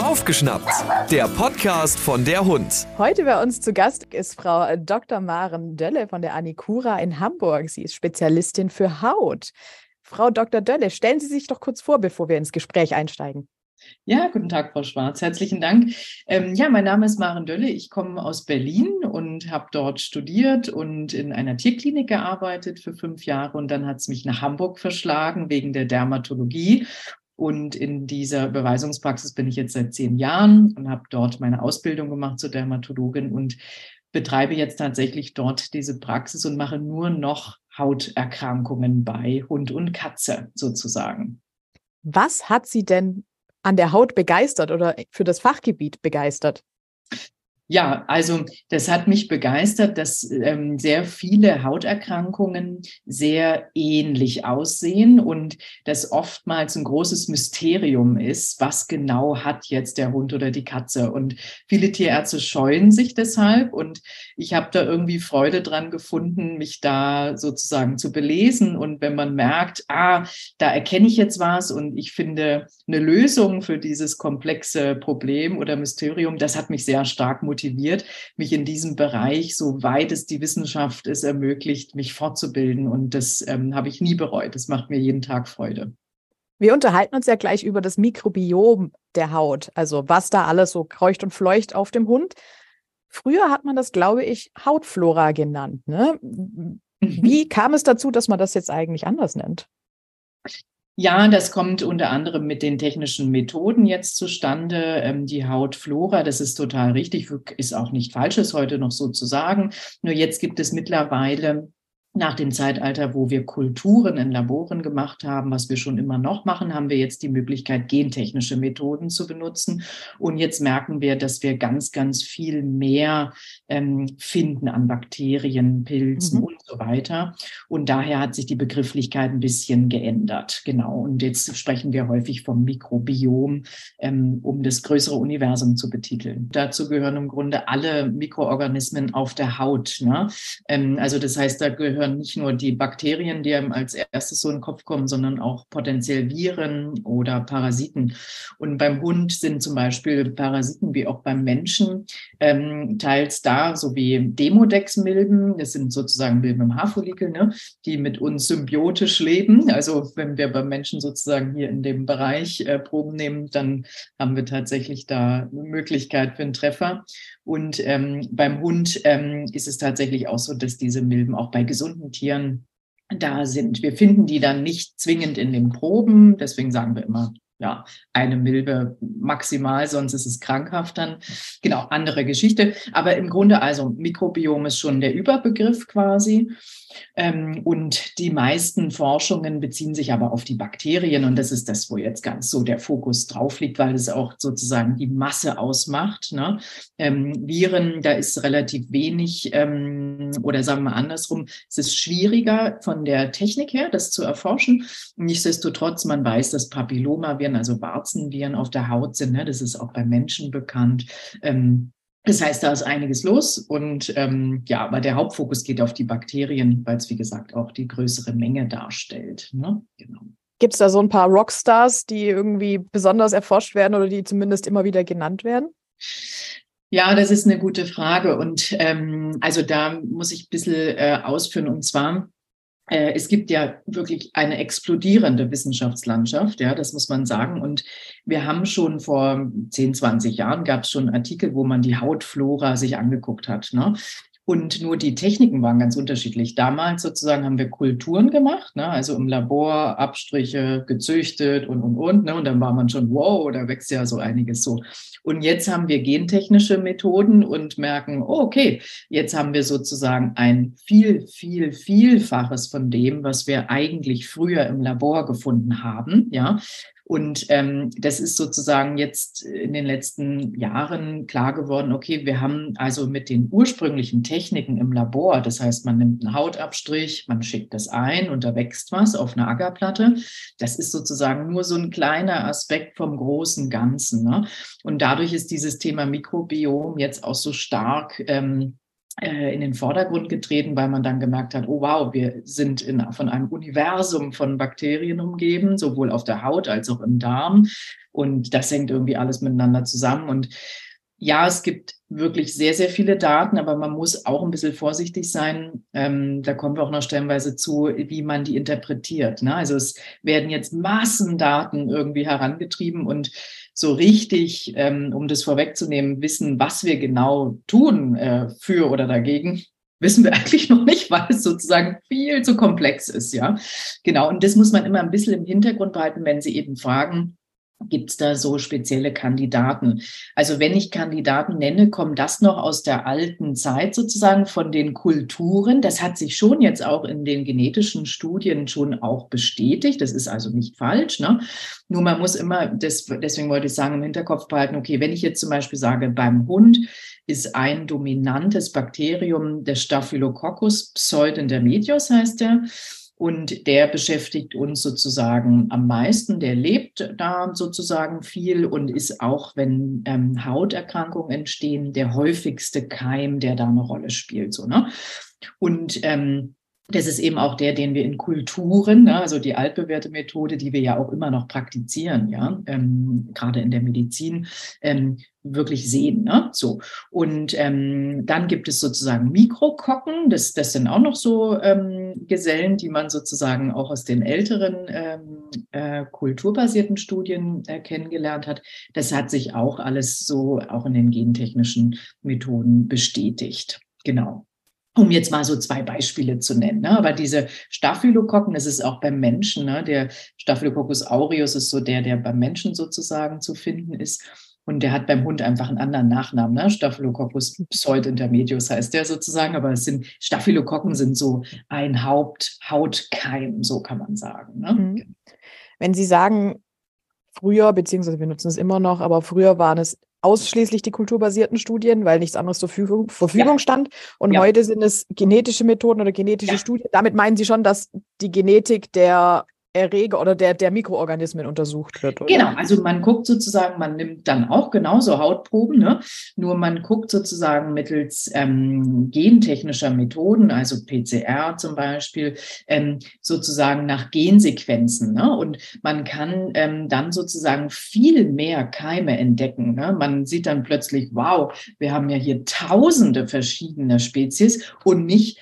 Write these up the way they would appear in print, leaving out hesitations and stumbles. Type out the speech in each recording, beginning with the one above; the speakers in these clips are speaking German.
Aufgeschnappt, der Podcast von der Hund. Heute bei uns zu Gast ist Frau Dr. Maren Dölle von der AniCura in Hamburg. Sie ist Spezialistin für Haut. Frau Dr. Dölle, stellen Sie sich doch kurz vor, bevor wir ins Gespräch einsteigen. Ja, guten Tag, Frau Schwarz. Herzlichen Dank. Mein Name ist Maren Dölle. Ich komme aus Berlin und habe dort studiert und in einer Tierklinik gearbeitet für 5 Jahre. Und dann hat es mich nach Hamburg verschlagen wegen der Dermatologie. Und in dieser Überweisungspraxis bin ich jetzt seit 10 Jahren und habe dort meine Ausbildung gemacht zur Dermatologin und betreibe jetzt tatsächlich dort diese Praxis und mache nur noch Hauterkrankungen bei Hund und Katze sozusagen. Was hat Sie denn an der Haut begeistert oder für das Fachgebiet begeistert? Ja, also das hat mich begeistert, dass sehr viele Hauterkrankungen sehr ähnlich aussehen und dass oftmals ein großes Mysterium ist, was genau hat jetzt der Hund oder die Katze. Und viele Tierärzte scheuen sich deshalb und ich habe da irgendwie Freude dran gefunden, mich da sozusagen zu belesen. Und wenn man merkt, da erkenne ich jetzt was und ich finde eine Lösung für dieses komplexe Problem oder Mysterium, das hat mich sehr stark motiviert, mich in diesem Bereich, soweit es die Wissenschaft es ermöglicht, mich fortzubilden. Und das habe ich nie bereut. Das macht mir jeden Tag Freude. Wir unterhalten uns ja gleich über das Mikrobiom der Haut, also was da alles so kreucht und fleucht auf dem Hund. Früher hat man das, glaube ich, Hautflora genannt, ne? Wie kam es dazu, dass man das jetzt eigentlich anders nennt? Ja, das kommt unter anderem mit den technischen Methoden jetzt zustande. Die Hautflora, das ist total richtig, ist auch nicht falsch, ist heute noch so zu sagen. Nur jetzt gibt es mittlerweile nach dem Zeitalter, wo wir Kulturen in Laboren gemacht haben, was wir schon immer noch machen, haben wir jetzt die Möglichkeit, gentechnische Methoden zu benutzen. Und jetzt merken wir, dass wir ganz, ganz viel mehr finden an Bakterien, Pilzen und so weiter. Und daher hat sich die Begrifflichkeit ein bisschen geändert. Genau. Und jetzt sprechen wir häufig vom Mikrobiom, um das größere Universum zu betiteln. Dazu gehören im Grunde alle Mikroorganismen auf der Haut, ne? Also das heißt, da gehören nicht nur die Bakterien, die einem als erstes so in den Kopf kommen, sondern auch potenziell Viren oder Parasiten. Und beim Hund sind zum Beispiel Parasiten wie auch beim Menschen teils da, so wie Demodex-Milben, das sind sozusagen Milben im Haarfollikel, ne, die mit uns symbiotisch leben. Also wenn wir beim Menschen sozusagen hier in dem Bereich Proben nehmen, dann haben wir tatsächlich da eine Möglichkeit für einen Treffer. Und beim Hund ist es tatsächlich auch so, dass diese Milben auch bei gesunden Tieren da sind. Wir finden die dann nicht zwingend in den Proben, deswegen sagen wir immer, ja, eine Milbe maximal, sonst ist es krankhaft dann. Genau, andere Geschichte. Aber im Grunde, also Mikrobiom ist schon der Überbegriff quasi. Und die meisten Forschungen beziehen sich aber auf die Bakterien. Und das ist das, wo jetzt ganz so der Fokus drauf liegt, weil es auch sozusagen die Masse ausmacht, ne? Viren, da ist relativ wenig, oder sagen wir andersrum, es ist schwieriger von der Technik her, das zu erforschen. Nichtsdestotrotz, man weiß, dass Papillomaviren, also Warzenviren auf der Haut sind, ne? Das ist auch bei Menschen bekannt. Das heißt, da ist einiges los und aber der Hauptfokus geht auf die Bakterien, weil es, wie gesagt, auch die größere Menge darstellt, ne? Genau. Gibt es da so ein paar Rockstars, die irgendwie besonders erforscht werden oder die zumindest immer wieder genannt werden? Ja, das ist eine gute Frage und also da muss ich ein bisschen ausführen und zwar, es gibt ja wirklich eine explodierende Wissenschaftslandschaft, ja, das muss man sagen. Und wir haben schon vor 10, 20 Jahren gab es schon Artikel, wo man die Hautflora sich angeguckt hat, ne? Und nur die Techniken waren ganz unterschiedlich. Damals sozusagen haben wir Kulturen gemacht, ne? Also im Labor Abstriche gezüchtet und, ne? Und dann war man schon, wow, da wächst ja so einiges so. Und jetzt haben wir gentechnische Methoden und merken, okay, jetzt haben wir sozusagen ein Vielfaches von dem, was wir eigentlich früher im Labor gefunden haben, ja. Und das ist sozusagen jetzt in den letzten Jahren klar geworden, okay, wir haben also mit den ursprünglichen Techniken im Labor, das heißt, man nimmt einen Hautabstrich, man schickt das ein und da wächst was auf einer Ackerplatte. Das ist sozusagen nur so ein kleiner Aspekt vom großen Ganzen, ne? Und dadurch ist dieses Thema Mikrobiom jetzt auch so stark in den Vordergrund getreten, weil man dann gemerkt hat, oh wow, wir sind von einem Universum von Bakterien umgeben, sowohl auf der Haut als auch im Darm. Und das hängt irgendwie alles miteinander zusammen. Und ja, es gibt wirklich sehr, sehr viele Daten, aber man muss auch ein bisschen vorsichtig sein. Da kommen wir auch noch stellenweise zu, wie man die interpretiert. Ne? Also es werden jetzt Massendaten irgendwie herangetrieben und so richtig, um das vorwegzunehmen, wissen, was wir genau tun für oder dagegen, wissen wir eigentlich noch nicht, weil es sozusagen viel zu komplex ist. Ja, genau. Und das muss man immer ein bisschen im Hintergrund behalten, wenn Sie eben fragen, gibt es da so spezielle Kandidaten? Also wenn ich Kandidaten nenne, kommt das noch aus der alten Zeit sozusagen von den Kulturen. Das hat sich schon jetzt auch in den genetischen Studien schon auch bestätigt. Das ist also nicht falsch. Ne? Nur man muss immer, deswegen wollte ich sagen, im Hinterkopf behalten, okay, wenn ich jetzt zum Beispiel sage, beim Hund ist ein dominantes Bakterium, der Staphylococcus pseudintermedius heißt der. Und der beschäftigt uns sozusagen am meisten, der lebt da sozusagen viel und ist auch, wenn Hauterkrankungen entstehen, der häufigste Keim, der da eine Rolle spielt. So, ne? Und das ist eben auch der, den wir in Kulturen, ne, also die altbewährte Methode, die wir ja auch immer noch praktizieren, ja, gerade in der Medizin, wirklich sehen. Ne? So. Und dann gibt es sozusagen Mikrokokken, das sind auch noch so Gesellen, die man sozusagen auch aus den älteren kulturbasierten Studien kennengelernt hat. Das hat sich auch alles so auch in den gentechnischen Methoden bestätigt. Genau. Um jetzt mal so zwei Beispiele zu nennen. Ne? Aber diese Staphylokokken, das ist auch beim Menschen, ne? Der Staphylococcus aureus ist so der beim Menschen sozusagen zu finden ist. Und der hat beim Hund einfach einen anderen Nachnamen, ne? Staphylococcus pseudintermedius heißt der sozusagen, aber Staphylokokken sind so ein Hautkeim, so kann man sagen. Ne? Wenn Sie sagen, früher, beziehungsweise wir nutzen es immer noch, aber früher waren es ausschließlich die kulturbasierten Studien, weil nichts anderes zur Verfügung stand. Und heute sind es genetische Methoden oder genetische Studien. Damit meinen Sie schon, dass die Genetik der Erreger oder der Mikroorganismen untersucht wird, oder? Genau, also man guckt sozusagen, man nimmt dann auch genauso Hautproben, ne? Nur man guckt sozusagen mittels gentechnischer Methoden, also PCR zum Beispiel, sozusagen nach Gensequenzen, ne? Und man kann dann sozusagen viel mehr Keime entdecken, ne? Man sieht dann plötzlich, wow, wir haben ja hier tausende verschiedener Spezies und nicht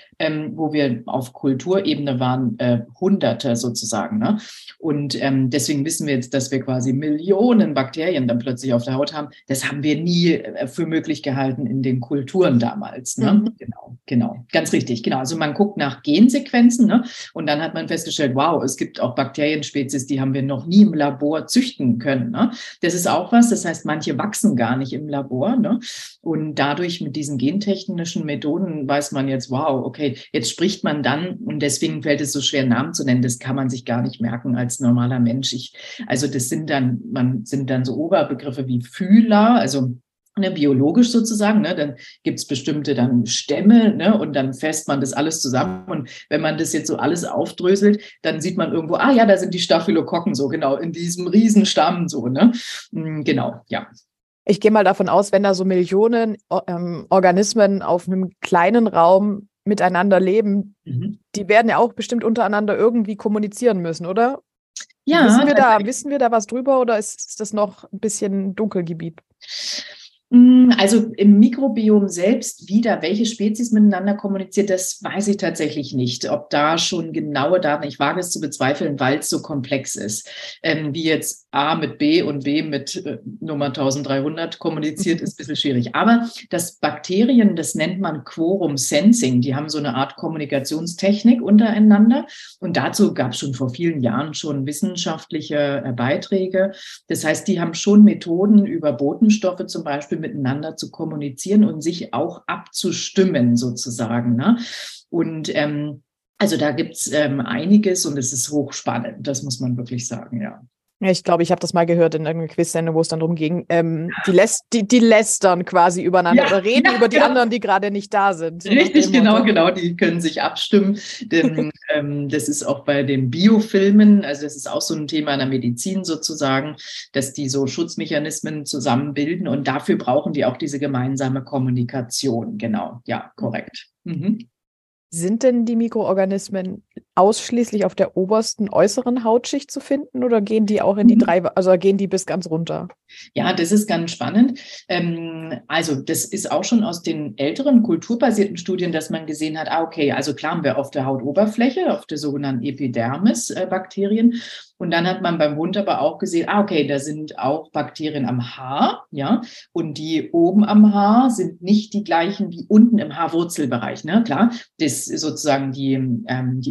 wo wir auf Kulturebene waren, Hunderte sozusagen. Ne? Und deswegen wissen wir jetzt, dass wir quasi Millionen Bakterien dann plötzlich auf der Haut haben. Das haben wir nie für möglich gehalten in den Kulturen damals. Ne? Mhm. Genau, ganz richtig. Genau. Also man guckt nach Gensequenzen, ne? Und dann hat man festgestellt, wow, es gibt auch Bakterienspezies, die haben wir noch nie im Labor züchten können. Ne? Das ist auch was, das heißt, manche wachsen gar nicht im Labor. Ne? Und dadurch mit diesen gentechnischen Methoden weiß man jetzt, wow, okay, jetzt spricht man dann, und deswegen fällt es so schwer, Namen zu nennen, das kann man sich gar nicht merken als normaler Mensch. Das sind dann so Oberbegriffe wie Phyla, also biologisch sozusagen, ne, dann gibt es bestimmte dann Stämme, ne, und dann fasst man das alles zusammen und wenn man das jetzt so alles aufdröselt, dann sieht man irgendwo, ah ja, da sind die Staphylokokken so, genau, in diesem Riesenstamm so, ne, genau, ja. Ich gehe mal davon aus, wenn da so Millionen Organismen auf einem kleinen Raum miteinander leben, die werden ja auch bestimmt untereinander irgendwie kommunizieren müssen, oder? Ja. Wissen wir da was drüber oder ist das noch ein bisschen Dunkelgebiet? Also im Mikrobiom selbst wieder, welche Spezies miteinander kommuniziert, das weiß ich tatsächlich nicht. Ob da schon genaue Daten, ich wage es zu bezweifeln, weil es so komplex ist, wie jetzt A mit B und B mit Nummer 1300 kommuniziert, ist ein bisschen schwierig. Aber das Bakterien, das nennt man Quorum Sensing, die haben so eine Art Kommunikationstechnik untereinander und dazu gab es schon vor vielen Jahren schon wissenschaftliche Beiträge. Das heißt, die haben schon Methoden über Botenstoffe zum Beispiel miteinander zu kommunizieren und sich auch abzustimmen sozusagen, ne? Und also da gibt es einiges und es ist hochspannend, das muss man wirklich sagen, ja. Ja, ich glaube, ich habe das mal gehört in irgendeiner Quiz-Sendung, wo es dann darum ging, die lästern quasi übereinander oder reden über die anderen, die gerade nicht da sind. Richtig, genau, die können sich abstimmen, denn das ist auch bei den Biofilmen, also das ist auch so ein Thema in der Medizin sozusagen, dass die so Schutzmechanismen zusammenbilden und dafür brauchen die auch diese gemeinsame Kommunikation, genau, ja, korrekt. Mhm. Sind denn die Mikroorganismen ausschließlich auf der obersten äußeren Hautschicht zu finden oder gehen die auch in die gehen die bis ganz runter? Ja, das ist ganz spannend. Also das ist auch schon aus den älteren kulturbasierten Studien, dass man gesehen hat, also klar haben wir auf der Hautoberfläche, auf der sogenannten Epidermis Bakterien. Und dann hat man beim Hund aber auch gesehen, da sind auch Bakterien am Haar, ja, und die oben am Haar sind nicht die gleichen wie unten im Haarwurzelbereich, ne, klar, das ist sozusagen die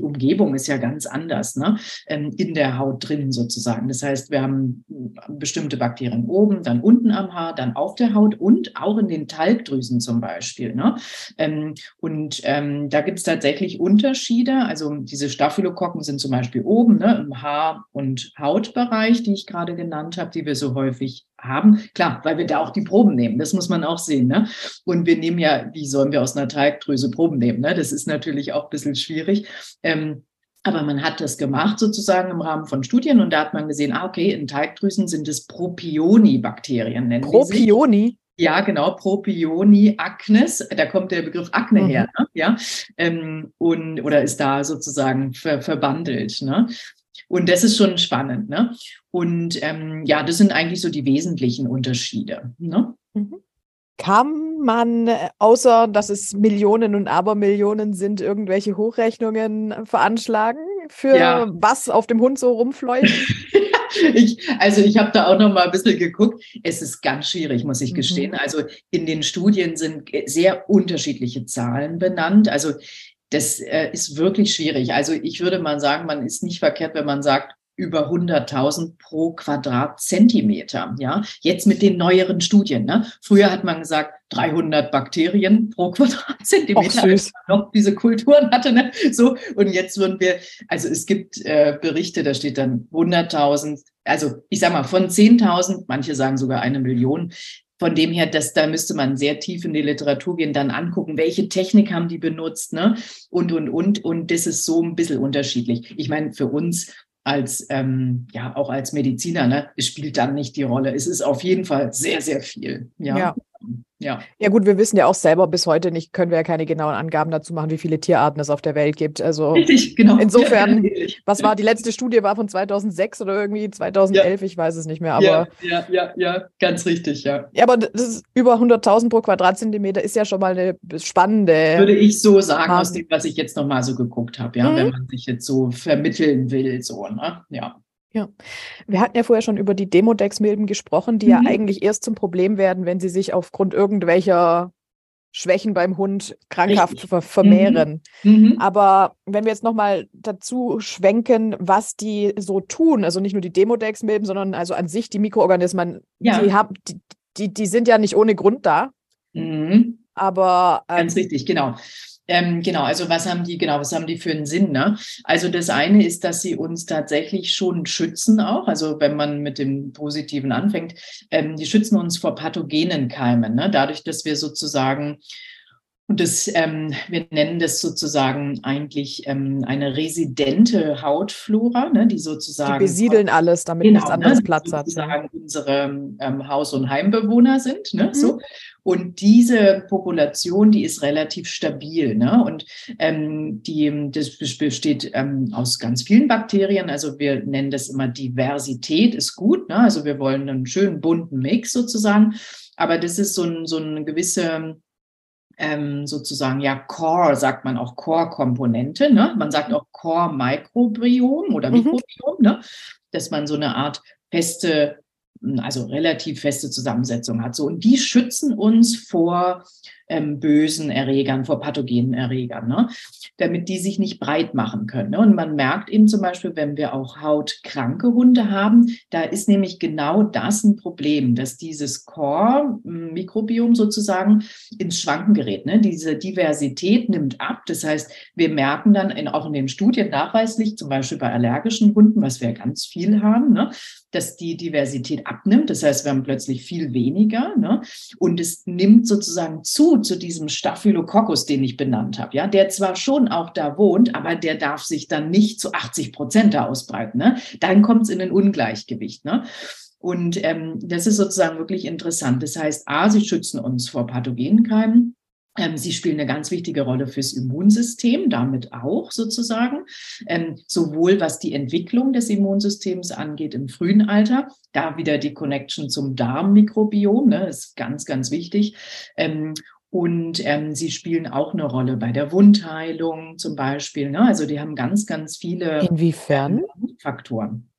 Umgebung ist ja ganz anders, ne, in der Haut drin sozusagen, das heißt, wir haben bestimmte Bakterien oben, dann unten am Haar, dann auf der Haut und auch in den Talgdrüsen zum Beispiel, ne, da gibt es tatsächlich Unterschiede, also diese Staphylokokken sind zum Beispiel oben, ne, im Haar und Hautbereich, die ich gerade genannt habe, die wir so häufig haben. Klar, weil wir da auch die Proben nehmen, das muss man auch sehen. Ne? Und wir nehmen ja, wie sollen wir aus einer Talgdrüse Proben nehmen? Ne? Das ist natürlich auch ein bisschen schwierig. Aber man hat das gemacht sozusagen im Rahmen von Studien und da hat man gesehen, in Talgdrüsen sind es Propioni-Bakterien. Nennen Propioni? Ja, genau, Propioni-Aknes, da kommt der Begriff Akne her. Ne? Ja? Oder ist da sozusagen verbandelt. Ne? Und das ist schon spannend, ne? Und das sind eigentlich so die wesentlichen Unterschiede, ne? Kann man, außer dass es Millionen und Abermillionen sind, irgendwelche Hochrechnungen veranschlagen für was auf dem Hund so rumfleucht? Ich habe da auch noch mal ein bisschen geguckt. Es ist ganz schwierig, muss ich gestehen. Also in den Studien sind sehr unterschiedliche Zahlen benannt. Also das ist wirklich schwierig. Also ich würde mal sagen, man ist nicht verkehrt, wenn man sagt, über 100.000 pro Quadratzentimeter. Ja? Jetzt mit den neueren Studien. Ne? Früher hat man gesagt, 300 Bakterien pro Quadratzentimeter, als man noch diese Kulturen hatte. Ne? So, und jetzt würden wir, also es gibt Berichte, da steht dann 100.000, also ich sage mal von 10.000, manche sagen sogar 1 Million. Von dem her, da müsste man sehr tief in die Literatur gehen, dann angucken, welche Technik haben die benutzt, ne? Und das ist so ein bisschen unterschiedlich. Ich meine, für uns als, auch als Mediziner, ne? Es spielt dann nicht die Rolle. Es ist auf jeden Fall sehr, sehr viel, Ja gut, wir wissen ja auch selber bis heute nicht, können wir ja keine genauen Angaben dazu machen, wie viele Tierarten es auf der Welt gibt. Also richtig, genau. Insofern, was war die letzte Studie, war von 2006 oder irgendwie 2011, ich weiß es nicht mehr. Aber ganz richtig, ja. Ja, aber das ist über 100.000 pro Quadratzentimeter ist ja schon mal eine spannende... Würde ich so sagen, aus dem, was ich jetzt nochmal so geguckt habe, wenn man sich jetzt so vermitteln will, so, ne, Ja, wir hatten ja vorher schon über die Demodex-Milben gesprochen, die ja eigentlich erst zum Problem werden, wenn sie sich aufgrund irgendwelcher Schwächen beim Hund krankhaft vermehren. Aber wenn wir jetzt nochmal dazu schwenken, was die so tun, also nicht nur die Demodex-Milben, sondern also an sich die Mikroorganismen, die sind ja nicht ohne Grund da. Aber ganz richtig, genau. Also was haben die für einen Sinn, ne? Also das eine ist, dass sie uns tatsächlich schon schützen auch, also wenn man mit dem Positiven anfängt, die schützen uns vor pathogenen Keimen, ne? Dadurch, dass wir sozusagen, und das, wir nennen das sozusagen eigentlich eine residente Hautflora, ne? Die sozusagen... Die besiedeln alles, damit nichts anderes Platz hat. Die sozusagen unsere Haus- und Heimbewohner sind, ne? So. Und diese Population, die ist relativ stabil, ne? Und das besteht aus ganz vielen Bakterien. Also wir nennen das immer Diversität, ist gut, ne? Also wir wollen einen schönen bunten Mix sozusagen. Aber das ist so eine gewisse sozusagen, Core, sagt man auch Core-Komponente, ne? Man sagt auch Core-Mikrobiom oder Mikrobiom, ne? Dass man so eine Art feste, also relativ feste Zusammensetzung hat. So, und die schützen uns vor bösen Erregern, vor pathogenen Erregern, ne? Damit die sich nicht breit machen können. Ne? Und man merkt eben zum Beispiel, wenn wir auch hautkranke Hunde haben, da ist nämlich genau das ein Problem, dass dieses Core-Mikrobiom sozusagen ins Schwanken gerät. Ne? Diese Diversität nimmt ab. Das heißt, wir merken dann auch in den Studien nachweislich, zum Beispiel bei allergischen Hunden, was wir ganz viel haben, ne? dass die Diversität abnimmt. Das heißt, wir haben plötzlich viel weniger, ne? Und es nimmt sozusagen zu diesem Staphylococcus, den ich benannt habe, ja, der zwar schon auch da wohnt, aber der darf sich dann nicht zu 80% da ausbreiten, ne? Dann kommt es in ein Ungleichgewicht, ne? Und das ist sozusagen wirklich interessant. Das heißt, A, sie schützen uns vor pathogenen Keimen. Sie spielen eine ganz wichtige Rolle fürs Immunsystem, damit auch sozusagen, sowohl was die Entwicklung des Immunsystems angeht im frühen Alter, da wieder die Connection zum Darmmikrobiom, ne, ist ganz, ganz wichtig. Und sie spielen auch eine Rolle bei der Wundheilung zum Beispiel, ne? Also die haben ganz, ganz viele Inwiefern? Faktoren.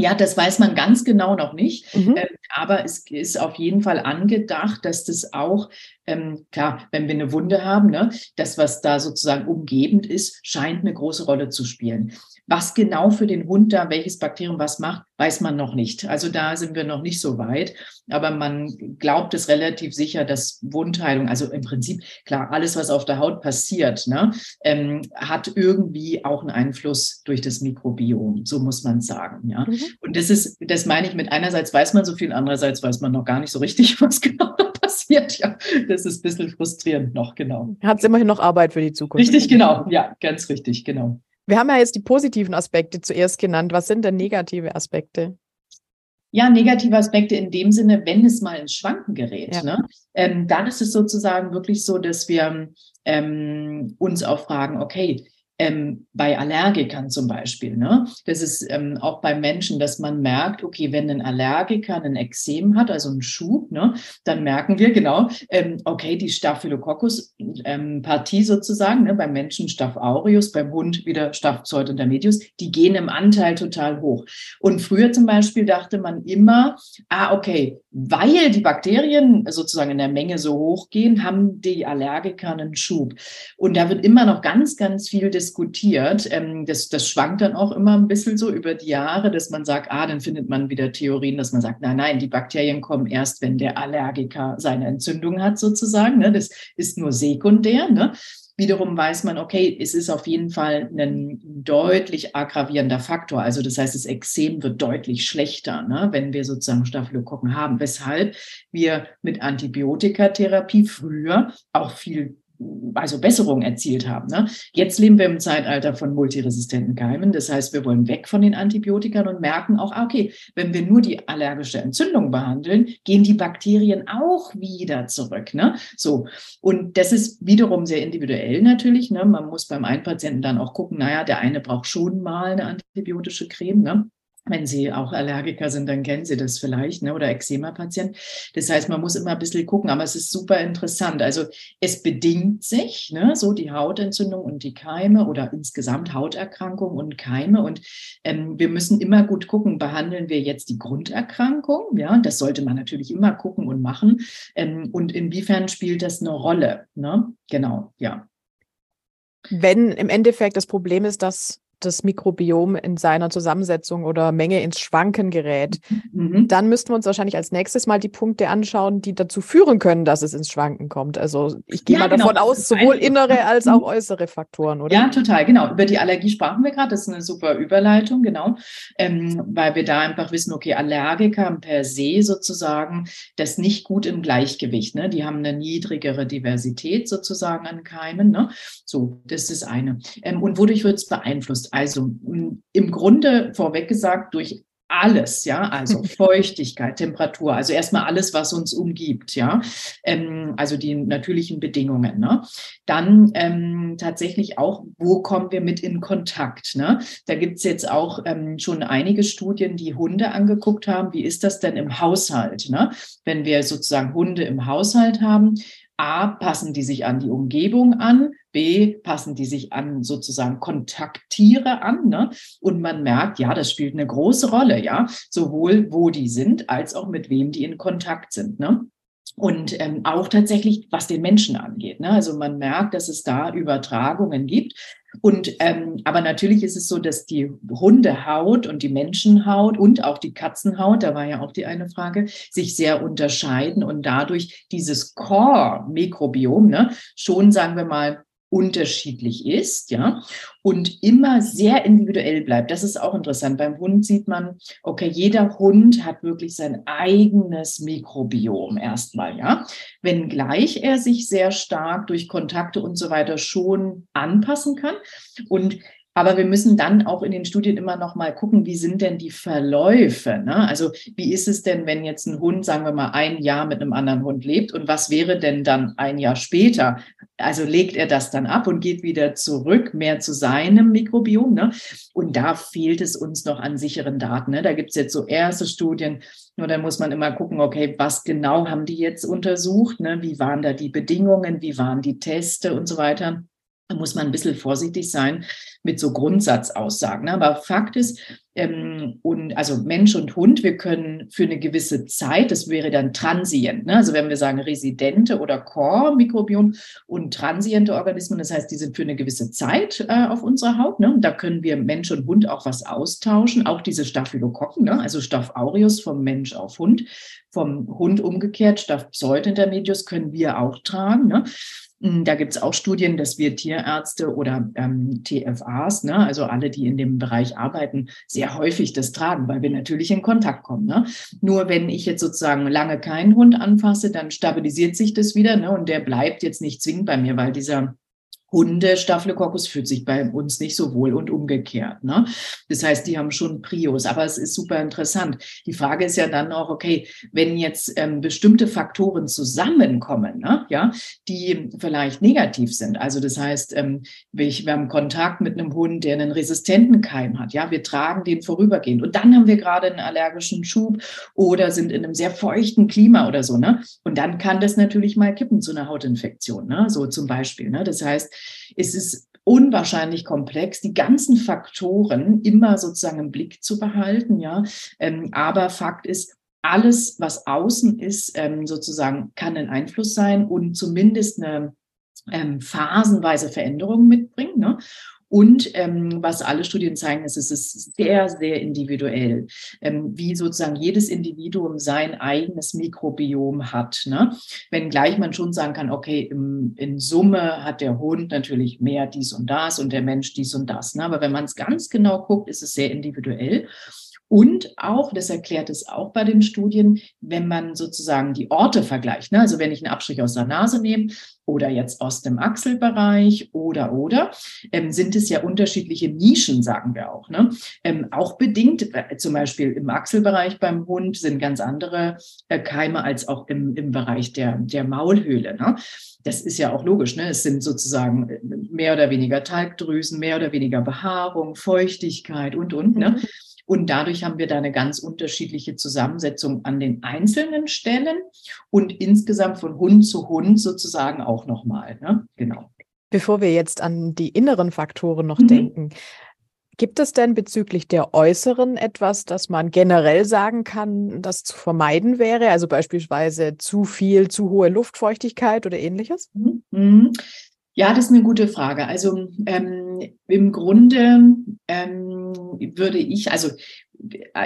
Ja, das weiß man ganz genau noch nicht, aber es ist auf jeden Fall angedacht, dass das auch, klar, wenn wir eine Wunde haben, ne, das, was da sozusagen umgebend ist, scheint eine große Rolle zu spielen. Was genau für den Hund da, welches Bakterium was macht, weiß man noch nicht. Also da sind wir noch nicht so weit, aber man glaubt es relativ sicher, dass Wundheilung, also im Prinzip, klar, alles, was auf der Haut passiert, ne, hat irgendwie auch einen Einfluss durch das Mikrobiom, so muss man sagen, ja. Mhm. Und das meine ich mit einerseits weiß man so viel, andererseits weiß man noch gar nicht so richtig, was genau passiert, ja. Das ist ein bisschen frustrierend noch, genau. Hat es immerhin noch Arbeit für die Zukunft. Richtig, genau, ja, ganz richtig, genau. Wir haben ja jetzt die positiven Aspekte zuerst genannt. Was sind denn negative Aspekte? Ja, negative Aspekte in dem Sinne, wenn es mal ins Schwanken gerät, ja, ne? Dann ist es sozusagen wirklich so, dass wir uns auch fragen, okay, bei Allergikern zum Beispiel, ne? Das ist auch bei Menschen, dass man merkt, okay, wenn ein Allergiker ein Ekzem hat, also einen Schub, ne, dann merken wir genau, okay, die Staphylococcus-Partie sozusagen, ne, beim Menschen Staph aureus, beim Hund wieder Staph pseudintermedius, die gehen im Anteil total hoch. Und früher zum Beispiel dachte man immer, okay, weil die Bakterien sozusagen in der Menge so hoch gehen, haben die Allergiker einen Schub. Und da wird immer noch ganz, ganz viel diskutiert. Das schwankt dann auch immer ein bisschen so über die Jahre, dass man sagt, dann findet man wieder Theorien, dass man sagt, nein, die Bakterien kommen erst, wenn der Allergiker seine Entzündung hat sozusagen. Ne? Das ist nur sekundär. Ne? Wiederum weiß man, okay, es ist auf jeden Fall ein deutlich aggravierender Faktor. Also das heißt, das Ekzem wird deutlich schlechter, ne, wenn wir sozusagen Staphylokokken haben, weshalb wir mit Antibiotikatherapie früher auch viel Besserung erzielt haben, ne? Jetzt leben wir im Zeitalter von multiresistenten Keimen. Das heißt, wir wollen weg von den Antibiotikern und merken auch, okay, wenn wir nur die allergische Entzündung behandeln, gehen die Bakterien auch wieder zurück, ne? So. Und das ist wiederum sehr individuell natürlich, ne? Man muss beim einen Patienten dann auch gucken, der eine braucht schon mal eine antibiotische Creme, ne? Wenn Sie auch Allergiker sind, dann kennen Sie das vielleicht, ne? Oder Eczema-Patienten. Das heißt, man muss immer ein bisschen gucken, aber es ist super interessant. Also es bedingt sich, ne? So die Hautentzündung und die Keime oder insgesamt Hauterkrankungen und Keime. Und wir müssen immer gut gucken, behandeln wir jetzt die Grunderkrankung? Ja, das sollte man natürlich immer gucken und machen. Und inwiefern spielt das eine Rolle? Ne? Genau, ja. Wenn im Endeffekt das Problem ist, dass das Mikrobiom in seiner Zusammensetzung oder Menge ins Schwanken gerät, dann müssten wir uns wahrscheinlich als nächstes mal die Punkte anschauen, die dazu führen können, dass es ins Schwanken kommt. Also ich gehe mal davon aus, sowohl innere als auch äußere Faktoren, oder? Ja, total, genau. Über die Allergie sprachen wir gerade, das ist eine super Überleitung, genau, weil wir da einfach wissen, okay, Allergiker haben per se sozusagen das nicht gut im Gleichgewicht, ne? Die haben eine niedrigere Diversität sozusagen an Keimen, ne? So, das ist eine. Und wodurch wird es beeinflusst? Also im Grunde vorweg gesagt durch alles, ja, also Feuchtigkeit, Temperatur, also erstmal alles, was uns umgibt, ja, also die natürlichen Bedingungen, ne? Dann tatsächlich auch, wo kommen wir mit in Kontakt, ne? Da gibt es jetzt auch schon einige Studien, die Hunde angeguckt haben, wie ist das denn im Haushalt, ne? Wenn wir sozusagen Hunde im Haushalt haben, A, passen die sich an die Umgebung an, B, passen die sich an sozusagen Kontakttiere an, ne? Und man merkt, ja, das spielt eine große Rolle, ja, sowohl wo die sind, als auch mit wem die in Kontakt sind, ne? Und auch tatsächlich, was den Menschen angeht, ne? Also man merkt, dass es da Übertragungen gibt. Und aber natürlich ist es so, dass die Hundehaut und die Menschenhaut und auch die Katzenhaut, da war ja auch die eine Frage, sich sehr unterscheiden und dadurch dieses Core-Mikrobiom, ne, schon, sagen wir mal, unterschiedlich ist, ja, und immer sehr individuell bleibt. Das ist auch interessant. Beim Hund sieht man, okay, jeder Hund hat wirklich sein eigenes Mikrobiom erstmal, ja, wenngleich er sich sehr stark durch Kontakte und so weiter schon anpassen kann. Aber wir müssen dann auch in den Studien immer noch mal gucken, wie sind denn die Verläufe, ne? Also wie ist es denn, wenn jetzt ein Hund, sagen wir mal, ein Jahr mit einem anderen Hund lebt und was wäre denn dann ein Jahr später? Also legt er das dann ab und geht wieder zurück, mehr zu seinem Mikrobiom, ne? Und da fehlt es uns noch an sicheren Daten, ne? Da gibt es jetzt so erste Studien, nur dann muss man immer gucken, okay, was genau haben die jetzt untersucht, ne? Wie waren da die Bedingungen, wie waren die Teste und so weiter. Da muss man ein bisschen vorsichtig sein mit so Grundsatzaussagen. Aber Fakt ist, also Mensch und Hund, wir können für eine gewisse Zeit, das wäre dann transient, ne? Also wenn wir sagen residente oder Core-Mikrobiom und transiente Organismen, das heißt, die sind für eine gewisse Zeit auf unserer Haut, ne? Und da können wir Mensch und Hund auch was austauschen, auch diese Staphylokokken, ne? Also Staph aureus vom Mensch auf Hund, vom Hund umgekehrt, Staph pseudintermedius können wir auch tragen, ne? Da gibt es auch Studien, dass wir Tierärzte oder TFAs, ne, also alle, die in dem Bereich arbeiten, sehr häufig das tragen, weil wir natürlich in Kontakt kommen. Ne? Nur wenn ich jetzt sozusagen lange keinen Hund anfasse, dann stabilisiert sich das wieder, ne, und der bleibt jetzt nicht zwingend bei mir, weil dieser Hunde-Staphylococcus fühlt sich bei uns nicht so wohl und umgekehrt, ne? Das heißt, die haben schon Prios, aber es ist super interessant. Die Frage ist ja dann auch, okay, wenn jetzt bestimmte Faktoren zusammenkommen, ne, ja, die vielleicht negativ sind. Also das heißt, wir haben Kontakt mit einem Hund, der einen resistenten Keim hat. Ja, wir tragen den vorübergehend und dann haben wir gerade einen allergischen Schub oder sind in einem sehr feuchten Klima oder so, ne? Und dann kann das natürlich mal kippen zu einer Hautinfektion, ne? So zum Beispiel, ne? Das heißt, es ist unwahrscheinlich komplex, die ganzen Faktoren immer sozusagen im Blick zu behalten, ja. Aber Fakt ist, alles, was außen ist, sozusagen kann ein Einfluss sein und zumindest eine phasenweise Veränderung mitbringen, ne? Und was alle Studien zeigen, ist, es ist sehr, sehr individuell, wie sozusagen jedes Individuum sein eigenes Mikrobiom hat, ne? Wenngleich man schon sagen kann, okay, in Summe hat der Hund natürlich mehr dies und das und der Mensch dies und das, ne? Aber wenn man es ganz genau guckt, ist es sehr individuell. Und auch, das erklärt es auch bei den Studien, wenn man sozusagen die Orte vergleicht, ne? Also wenn ich einen Abstrich aus der Nase nehme oder jetzt aus dem Achselbereich oder sind es ja unterschiedliche Nischen, sagen wir auch, ne? Auch bedingt, zum Beispiel im Achselbereich beim Hund sind ganz andere Keime als auch im Bereich der Maulhöhle, ne? Das ist ja auch logisch, ne? Es sind sozusagen mehr oder weniger Talgdrüsen, mehr oder weniger Behaarung, Feuchtigkeit und, ne? Und dadurch haben wir da eine ganz unterschiedliche Zusammensetzung an den einzelnen Stellen und insgesamt von Hund zu Hund sozusagen auch nochmal, ne? Genau. Bevor wir jetzt an die inneren Faktoren noch denken, gibt es denn bezüglich der äußeren etwas, das man generell sagen kann, das zu vermeiden wäre? Also beispielsweise zu hohe Luftfeuchtigkeit oder ähnliches? Ja, das ist eine gute Frage. Also im Grunde würde ich, also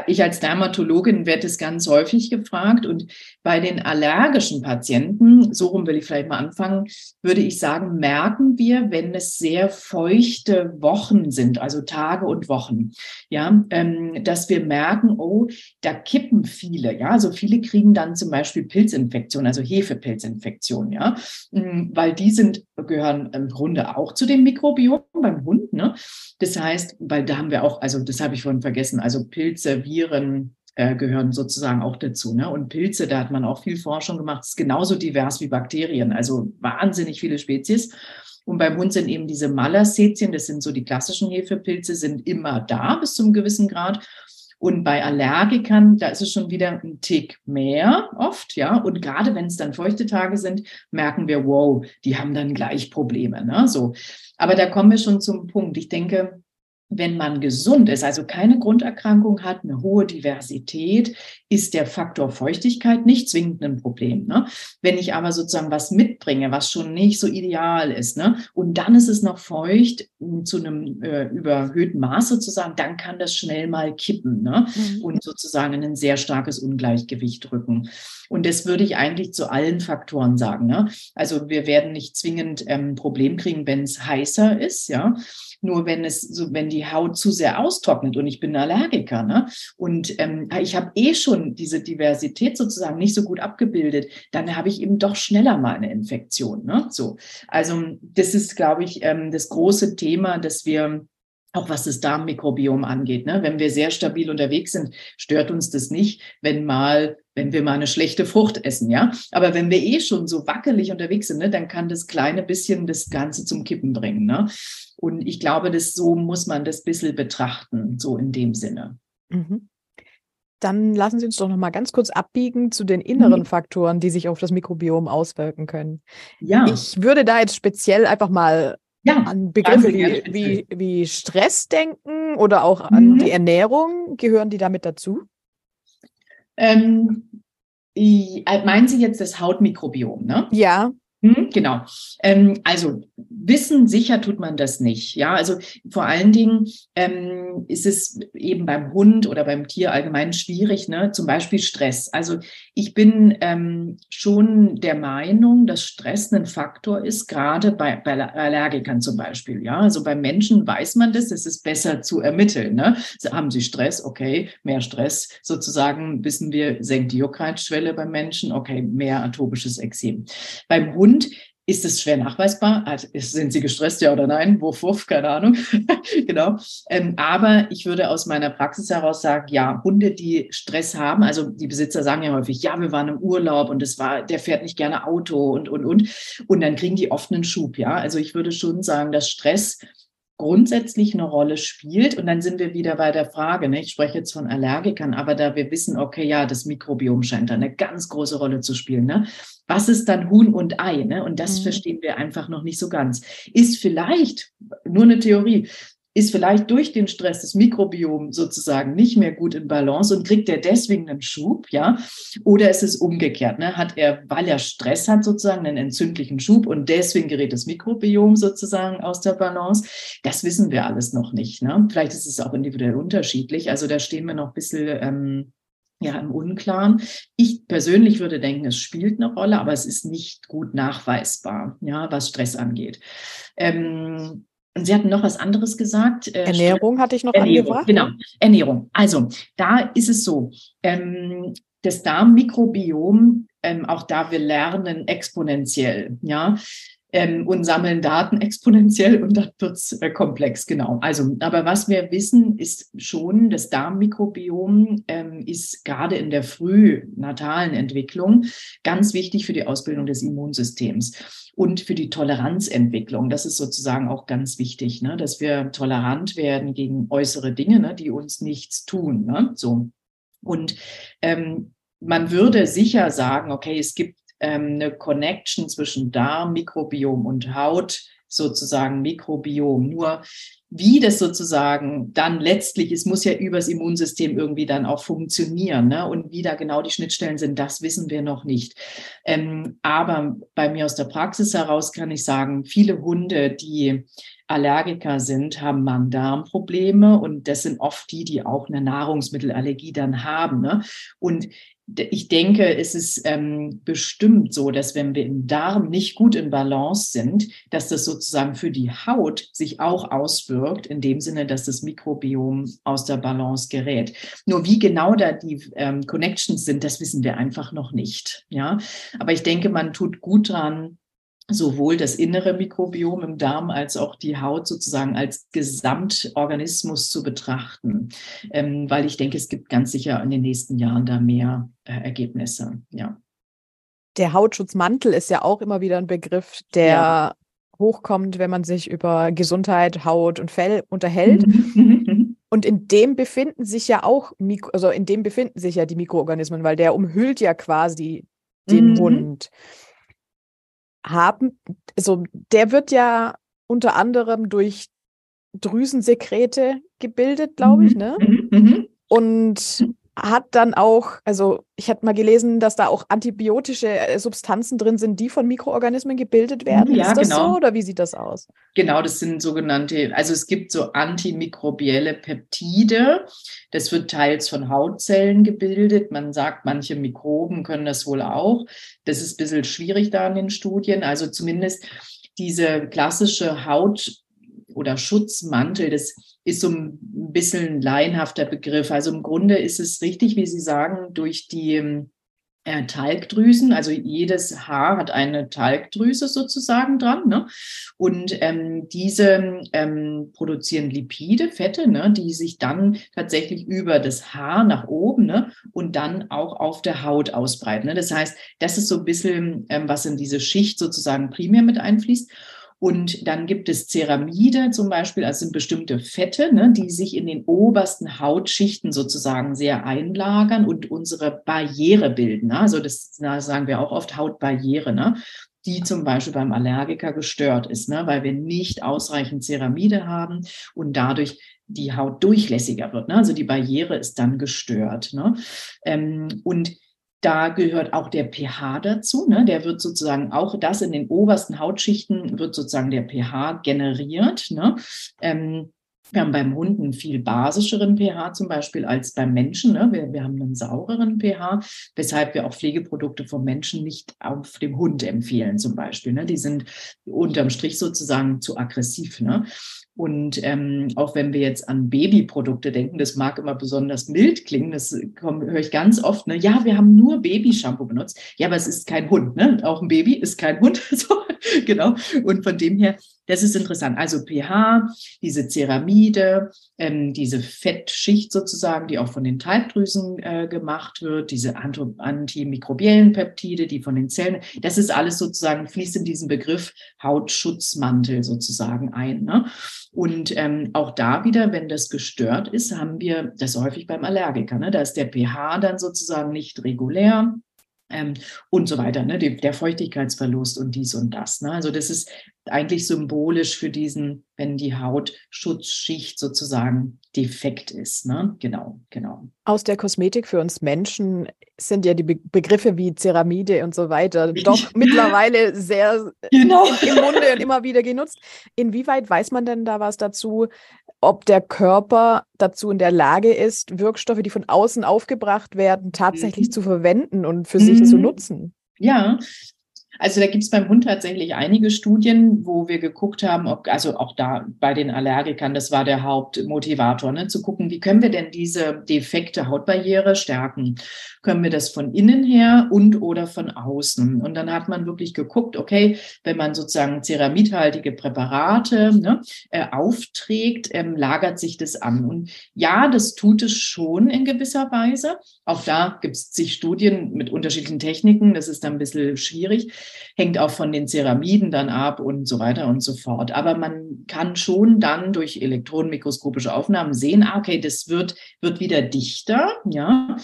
ich als Dermatologin werde das ganz häufig gefragt und bei den allergischen Patienten, so rum will ich vielleicht mal anfangen, würde ich sagen, merken wir, wenn es sehr feuchte Wochen sind, also Tage und Wochen, ja, dass wir merken, oh, da kippen viele, ja, also viele kriegen dann zum Beispiel Pilzinfektionen, also Hefepilzinfektionen, ja, weil die gehören im Grunde auch zu dem Mikrobiom beim Hund, ne? Das heißt, weil da haben wir auch, also das habe ich vorhin vergessen, also Pilze, Viren gehören sozusagen auch dazu, ne? Und Pilze, da hat man auch viel Forschung gemacht, ist genauso divers wie Bakterien, also wahnsinnig viele Spezies. Und beim Hund sind eben diese Malassezien, das sind so die klassischen Hefepilze, sind immer da bis zum gewissen Grad. Und bei Allergikern, da ist es schon wieder ein Tick mehr oft, ja. Und gerade wenn es dann feuchte Tage sind, merken wir, wow, die haben dann gleich Probleme, ne? So. Aber da kommen wir schon zum Punkt. Ich denke, wenn man gesund ist, also keine Grunderkrankung hat, eine hohe Diversität, ist der Faktor Feuchtigkeit nicht zwingend ein Problem. Ne? Wenn ich aber sozusagen was mitbringe, was schon nicht so ideal ist, ne? Und dann ist es noch feucht zu einem überhöhten Maß sozusagen, dann kann das schnell mal kippen, ne? Mhm. Und sozusagen in ein sehr starkes Ungleichgewicht rücken. Und das würde ich eigentlich zu allen Faktoren sagen. Ne? Also wir werden nicht zwingend ein Problem kriegen, wenn es heißer ist, ja. Nur wenn die Haut zu sehr austrocknet und ich bin Allergiker, ne? Und ich habe schon diese Diversität sozusagen nicht so gut abgebildet, dann habe ich eben doch schneller mal eine Infektion, ne? So. Also das ist, glaube ich, das große Thema, dass wir auch was das Darmmikrobiom angeht, ne? Wenn wir sehr stabil unterwegs sind, stört uns das nicht, wenn wir mal eine schlechte Frucht essen, ja. Aber wenn wir schon so wackelig unterwegs sind, ne, dann kann das kleine bisschen das Ganze zum Kippen bringen, ne? Und ich glaube, so muss man das ein bisschen betrachten, so in dem Sinne. Mhm. Dann lassen Sie uns doch noch mal ganz kurz abbiegen zu den inneren Faktoren, die sich auf das Mikrobiom auswirken können. Ja. Ich würde da jetzt speziell einfach mal an Begriffe wie Stress denken oder auch an die Ernährung. Gehören die damit dazu? Meinen Sie jetzt das Hautmikrobiom, ne? Ja. Genau. Also wissen sicher tut man das nicht. Ja, also vor allen Dingen ist es eben beim Hund oder beim Tier allgemein schwierig, ne? Zum Beispiel Stress. Also ich bin schon der Meinung, dass Stress ein Faktor ist, gerade bei Allergikern zum Beispiel. Ja, also beim Menschen weiß man das, es ist besser zu ermitteln. Ne? Haben Sie Stress? Okay, mehr Stress sozusagen, wissen wir, senkt die Juckreizschwelle beim Menschen. Okay, mehr atopisches Ekzem. Beim Hund ist es schwer nachweisbar? Sind Sie gestresst, ja oder nein? Wuff, keine Ahnung. Genau. Aber ich würde aus meiner Praxis heraus sagen, ja, Hunde, die Stress haben, also die Besitzer sagen ja häufig, ja, wir waren im Urlaub und der fährt nicht gerne Auto und. Und dann kriegen die oft einen Schub, ja. Also ich würde schon sagen, dass Stress grundsätzlich eine Rolle spielt. Und dann sind wir wieder bei der Frage, ne? Ich spreche jetzt von Allergikern, aber da wir wissen, okay, ja, das Mikrobiom scheint da eine ganz große Rolle zu spielen, ne? Was ist dann Huhn und Ei? Ne? Und das verstehen wir einfach noch nicht so ganz. Ist vielleicht, nur eine Theorie, durch den Stress das Mikrobiom sozusagen nicht mehr gut in Balance und kriegt er deswegen einen Schub, ja? Oder ist es umgekehrt, ne? Weil er Stress hat sozusagen, einen entzündlichen Schub und deswegen gerät das Mikrobiom sozusagen aus der Balance? Das wissen wir alles noch nicht, ne? Vielleicht ist es auch individuell unterschiedlich. Also da stehen wir noch ein bisschen im Unklaren. Ich persönlich würde denken, es spielt eine Rolle, aber es ist nicht gut nachweisbar, ja, was Stress angeht. Und Sie hatten noch was anderes gesagt. Ernährung hatte ich noch angebracht. Genau, Ernährung. Also da ist es so, das Darmmikrobiom, auch da wir lernen exponentiell, ja, und sammeln Daten exponentiell und dann wird's komplex, genau. Also, aber was wir wissen, ist schon, das Darmmikrobiom ist gerade in der frühnatalen Entwicklung ganz wichtig für die Ausbildung des Immunsystems und für die Toleranzentwicklung. Das ist sozusagen auch ganz wichtig, ne? Dass wir tolerant werden gegen äußere Dinge, ne? Die uns nichts tun, ne? So. Und man würde sicher sagen, okay, es gibt eine Connection zwischen Darm, Mikrobiom und Haut, sozusagen Mikrobiom. Nur wie das sozusagen dann letztlich, es muss ja übers Immunsystem irgendwie dann auch funktionieren, ne? Und wie da genau die Schnittstellen sind, das wissen wir noch nicht. Aber bei mir aus der Praxis heraus kann ich sagen, viele Hunde, die Allergiker sind, haben Magen-Darm-Probleme und das sind oft die auch eine Nahrungsmittelallergie dann haben, ne? Und ich denke, es ist bestimmt so, dass wenn wir im Darm nicht gut in Balance sind, dass das sozusagen für die Haut sich auch auswirkt, in dem Sinne, dass das Mikrobiom aus der Balance gerät. Nur wie genau da die Connections sind, das wissen wir einfach noch nicht. Ja? Aber ich denke, man tut gut dran, sowohl das innere Mikrobiom im Darm als auch die Haut sozusagen als Gesamtorganismus zu betrachten, weil ich denke, es gibt ganz sicher in den nächsten Jahren da mehr Ergebnisse. Ja. Der Hautschutzmantel ist ja auch immer wieder ein Begriff, der hochkommt, wenn man sich über Gesundheit, Haut und Fell unterhält. Und in dem befinden sich ja auch die Mikroorganismen, weil der umhüllt ja quasi den Hund. Der wird ja unter anderem durch Drüsensekrete gebildet, glaube ich, ne? Und hat dann auch, also ich hatte mal gelesen, dass da auch antibiotische Substanzen drin sind, die von Mikroorganismen gebildet werden. Ja, ist das genau so oder wie sieht das aus? Genau, das sind sogenannte, also es gibt so antimikrobielle Peptide. Das wird teils von Hautzellen gebildet. Man sagt, manche Mikroben können das wohl auch. Das ist ein bisschen schwierig da in den Studien. Also zumindest diese klassische Haut- oder Schutzmantel, das ist so ein bisschen ein laienhafter Begriff. Also im Grunde ist es richtig, wie Sie sagen, durch die Talgdrüsen. Also jedes Haar hat eine Talgdrüse sozusagen dran, ne? Und diese produzieren Lipide, Fette, ne? Die sich dann tatsächlich über das Haar nach oben, ne? Und dann auch auf der Haut ausbreiten, ne? Das heißt, das ist so ein bisschen, was in diese Schicht sozusagen primär mit einfließt. Und dann gibt es Ceramide zum Beispiel, also sind bestimmte Fette, ne, die sich in den obersten Hautschichten sozusagen sehr einlagern und unsere Barriere bilden. Ne? Also das sagen wir auch oft, Hautbarriere, ne? Die zum Beispiel beim Allergiker gestört ist, ne? Weil wir nicht ausreichend Ceramide haben und dadurch die Haut durchlässiger wird. Ne? Also die Barriere ist dann gestört. Ne? Und da gehört auch der pH dazu, ne? Der wird sozusagen auch das in den obersten Hautschichten wird sozusagen der pH generiert, ne? Wir haben beim Hund einen viel basischeren pH zum Beispiel als beim Menschen, ne? Wir haben einen saureren pH, weshalb wir auch Pflegeprodukte vom Menschen nicht auf dem Hund empfehlen zum Beispiel, ne? Die sind unterm Strich sozusagen zu aggressiv, ne? Und auch wenn wir jetzt an Babyprodukte denken, das mag immer besonders mild klingen, das höre ich ganz oft, ne? Ja, wir haben nur Babyshampoo benutzt. Ja, aber es ist kein Hund, ne? Auch ein Baby ist kein Hund. So, genau. Und von dem her, das ist interessant. Also pH, diese Ceramide, diese Fettschicht sozusagen, die auch von den Talgdrüsen gemacht wird, diese antimikrobiellen Peptide, die von den Zellen, das ist alles sozusagen, fließt in diesen Begriff Hautschutzmantel sozusagen ein, ne? Und auch da wieder, wenn das gestört ist, haben wir das häufig beim Allergiker, ne? Da ist der pH dann sozusagen nicht regulär und so weiter, ne? Der Feuchtigkeitsverlust und dies und das, ne? Also das ist eigentlich symbolisch für diesen, wenn die Hautschutzschicht sozusagen defekt ist, ne? Genau. Aus der Kosmetik für uns Menschen sind ja die Begriffe wie Ceramide und so weiter doch mittlerweile sehr im Munde und immer wieder genutzt. Inwieweit weiß man denn da was dazu, ob der Körper dazu in der Lage ist, Wirkstoffe, die von außen aufgebracht werden, tatsächlich zu verwenden und für sich zu nutzen? Ja, also da gibt es beim Hund tatsächlich einige Studien, wo wir geguckt haben, ob, also auch da bei den Allergikern, das war der Hauptmotivator, ne, zu gucken, wie können wir denn diese defekte Hautbarriere stärken? Können wir das von innen her und oder von außen? Und dann hat man wirklich geguckt, okay, wenn man sozusagen ceramidhaltige Präparate, ne, aufträgt, lagert sich das an. Und ja, das tut es schon in gewisser Weise. Auch da gibt es zig Studien mit unterschiedlichen Techniken. Das ist dann ein bisschen schwierig. Hängt auch von den Ceramiden dann ab und so weiter und so fort. Aber man kann schon dann durch elektronenmikroskopische Aufnahmen sehen, okay, das wird wieder dichter, ja.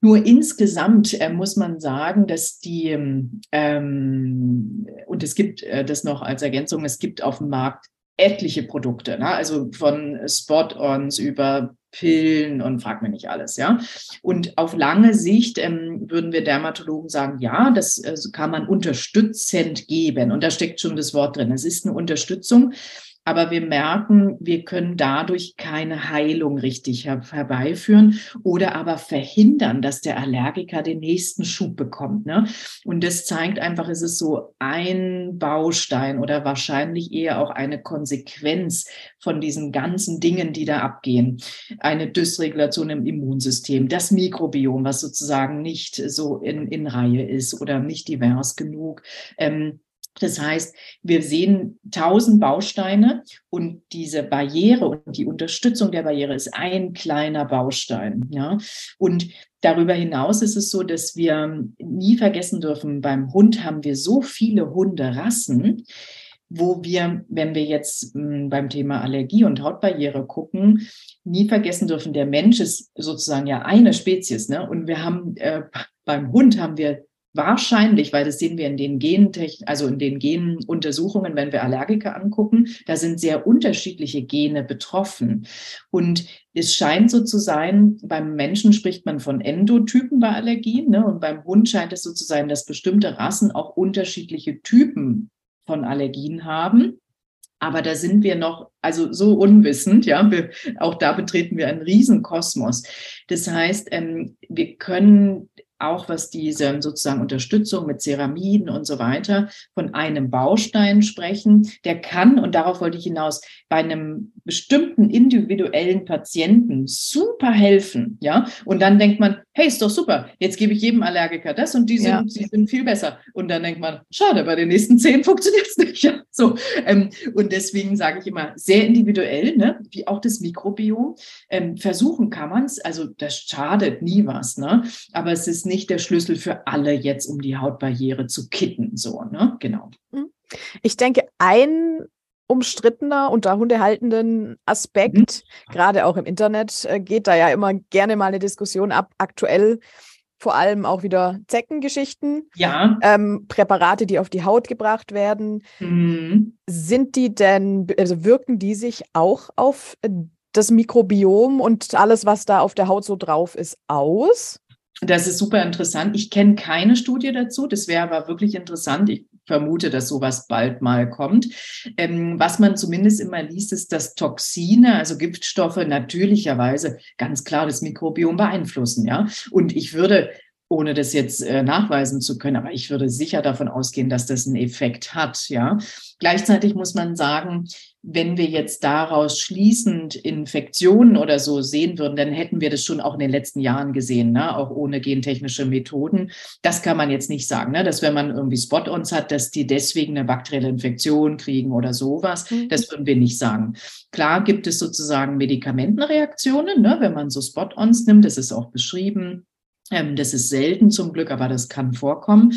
Nur insgesamt muss man sagen, dass die, und es gibt das noch als Ergänzung, es gibt auf dem Markt etliche Produkte, ne? Also von Spot-ons über Pillen und frag mir nicht alles, ja. Und auf lange Sicht würden wir Dermatologen sagen, ja, das kann man unterstützend geben. Und da steckt schon das Wort drin. Es ist eine Unterstützung, aber wir merken, wir können dadurch keine Heilung richtig herbeiführen oder aber verhindern, dass der Allergiker den nächsten Schub bekommt, ne? Und das zeigt einfach, es ist so ein Baustein oder wahrscheinlich eher auch eine Konsequenz von diesen ganzen Dingen, die da abgehen. Eine Dysregulation im Immunsystem, das Mikrobiom, was sozusagen nicht so in Reihe ist oder nicht divers genug. Das heißt, wir sehen 1000 Bausteine und diese Barriere und die Unterstützung der Barriere ist ein kleiner Baustein, ja. Und darüber hinaus ist es so, dass wir nie vergessen dürfen, beim Hund haben wir so viele Hunderassen, wo wir, wenn wir jetzt beim Thema Allergie und Hautbarriere gucken, nie vergessen dürfen, der Mensch ist sozusagen ja eine Spezies, ne? Und wir haben beim Hund haben wir wahrscheinlich, weil das sehen wir in den Genuntersuchungen, wenn wir Allergiker angucken, da sind sehr unterschiedliche Gene betroffen. Und es scheint so zu sein, beim Menschen spricht man von Endotypen bei Allergien, ne? Und beim Hund scheint es so zu sein, dass bestimmte Rassen auch unterschiedliche Typen von Allergien haben. Aber da sind wir noch, also so unwissend, ja, auch da betreten wir einen Riesenkosmos. Das heißt, wir können auch, was diese sozusagen Unterstützung mit Ceramiden und so weiter, von einem Baustein sprechen, der kann, und darauf wollte ich hinaus, bei einem bestimmten individuellen Patienten super helfen, ja, und dann denkt man, hey, ist doch super, jetzt gebe ich jedem Allergiker das und die sind, ja, sie sind viel besser, und dann denkt man, schade, bei den nächsten 10 funktioniert es nicht, ja, so, und deswegen sage ich immer, sehr individuell, ne, wie auch das Mikrobiom, versuchen kann man es, also das schadet nie was, ne, aber es ist nicht der Schlüssel für alle jetzt, um die Hautbarriere zu kitten, so, ne, genau. Ich denke, ein umstrittener unter hundehaltenden Aspekt, gerade auch im Internet, geht da ja immer gerne mal eine Diskussion ab, aktuell vor allem auch wieder Zeckengeschichten, ja. Präparate, die auf die Haut gebracht werden, sind die denn, also wirken die sich auch auf das Mikrobiom und alles, was da auf der Haut so drauf ist, aus? Das ist super interessant. Ich kenne keine Studie dazu. Das wäre aber wirklich interessant. Ich vermute, dass sowas bald mal kommt. Was man zumindest immer liest, ist, dass Toxine, also Giftstoffe, natürlicherweise ganz klar das Mikrobiom beeinflussen. Ja? Und ich würde, ohne das jetzt nachweisen zu können, aber ich würde sicher davon ausgehen, dass das einen Effekt hat. Ja? Gleichzeitig muss man sagen, wenn wir jetzt daraus schließend Infektionen oder so sehen würden, dann hätten wir das schon auch in den letzten Jahren gesehen, ne? Auch ohne gentechnische Methoden. Das kann man jetzt nicht sagen, ne? Dass wenn man irgendwie Spot-ons hat, dass die deswegen eine bakterielle Infektion kriegen oder sowas. Das würden wir nicht sagen. Klar gibt es sozusagen Medikamentenreaktionen, ne? Wenn man so Spot-ons nimmt, das ist auch beschrieben. Das ist selten zum Glück, aber das kann vorkommen.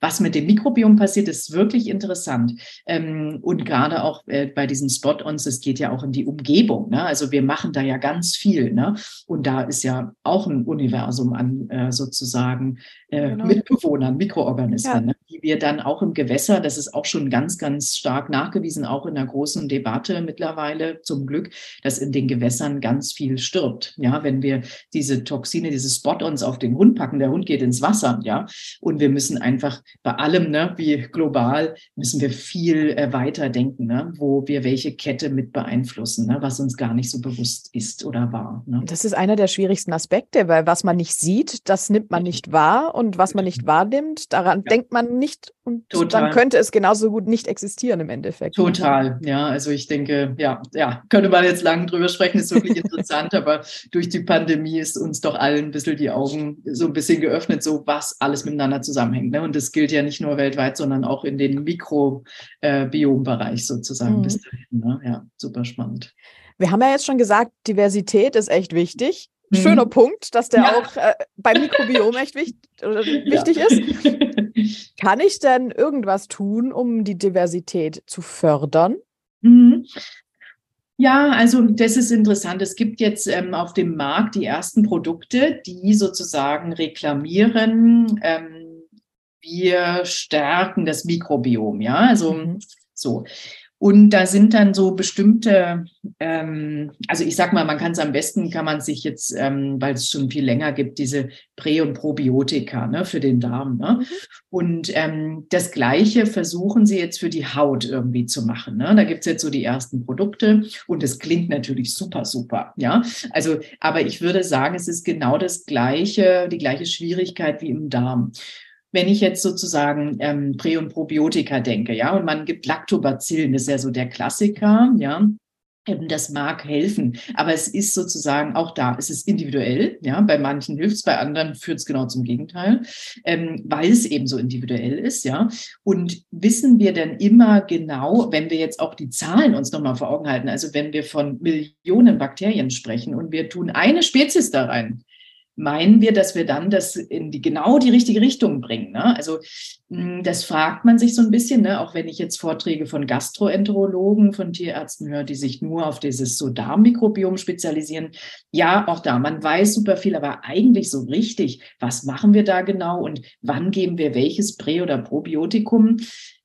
Was mit dem Mikrobiom passiert, ist wirklich interessant. Und gerade auch bei diesen Spot-ons, es geht ja auch in die Umgebung. Ne? Also wir machen da ja ganz viel. Ne? Und da ist ja auch ein Universum an sozusagen genau. Mitbewohnern, Mikroorganismen, ja. Ne? Die wir dann auch im Gewässer, das ist auch schon ganz, ganz stark nachgewiesen, auch in der großen Debatte mittlerweile zum Glück, dass in den Gewässern ganz viel stirbt. Ja, wenn wir diese Toxine, diese Spot-ons auf den Hund packen, der Hund geht ins Wasser, ja, und wir müssen einfach bei allem, ne, wie global, müssen wir viel weiter denken, ne, wo wir welche Kette mit beeinflussen, ne, was uns gar nicht so bewusst ist oder war. Ne? Das ist einer der schwierigsten Aspekte, weil was man nicht sieht, das nimmt man nicht wahr, und was man nicht wahrnimmt, daran denkt man nicht, und Total. Dann könnte es genauso gut nicht existieren im Endeffekt. Total, ja, also ich denke, ja, könnte man jetzt lange drüber sprechen, ist wirklich interessant, aber durch die Pandemie ist uns doch allen ein bisschen die Augen so ein bisschen geöffnet, so was alles miteinander zusammenhängt. Ne? Und das gilt ja nicht nur weltweit, sondern auch in den Mikrobiombereich sozusagen bis dahin. Ne? Ja, super spannend. Wir haben ja jetzt schon gesagt, Diversität ist echt wichtig. Schöner Punkt, dass der auch beim Mikrobiom echt wichtig ist. Kann ich denn irgendwas tun, um die Diversität zu fördern? Ja, also das ist interessant. Es gibt jetzt auf dem Markt die ersten Produkte, die sozusagen reklamieren, wir stärken das Mikrobiom, ja, also so. Und da sind dann so bestimmte, also ich sag mal, man kann es am besten, kann man sich jetzt, weil es schon viel länger gibt, diese Prä- und Probiotika, ne, für den Darm. Ne? Und das Gleiche versuchen sie jetzt für die Haut irgendwie zu machen. Ne? Da gibt es jetzt so die ersten Produkte und es klingt natürlich super, super. Ja, also, aber ich würde sagen, es ist genau das Gleiche, die gleiche Schwierigkeit wie im Darm. Wenn ich jetzt sozusagen Prä- und Probiotika denke, ja, und man gibt Lactobacillen, das ist ja so der Klassiker, ja, das mag helfen, aber es ist sozusagen auch da, es ist individuell, ja, bei manchen hilft es, bei anderen führt es genau zum Gegenteil, weil es eben so individuell ist, ja, und wissen wir denn immer genau, wenn wir jetzt auch die Zahlen uns nochmal vor Augen halten, also wenn wir von Millionen Bakterien sprechen und wir tun eine Spezies da rein, meinen wir, dass wir dann das in die genau die richtige Richtung bringen. Ne? Also das fragt man sich so ein bisschen, ne? Auch wenn ich jetzt Vorträge von Gastroenterologen, von Tierärzten höre, die sich nur auf dieses so Darmmikrobiom spezialisieren. Ja, auch da, man weiß super viel, aber eigentlich so richtig, was machen wir da genau und wann geben wir welches Prä- oder Probiotikum?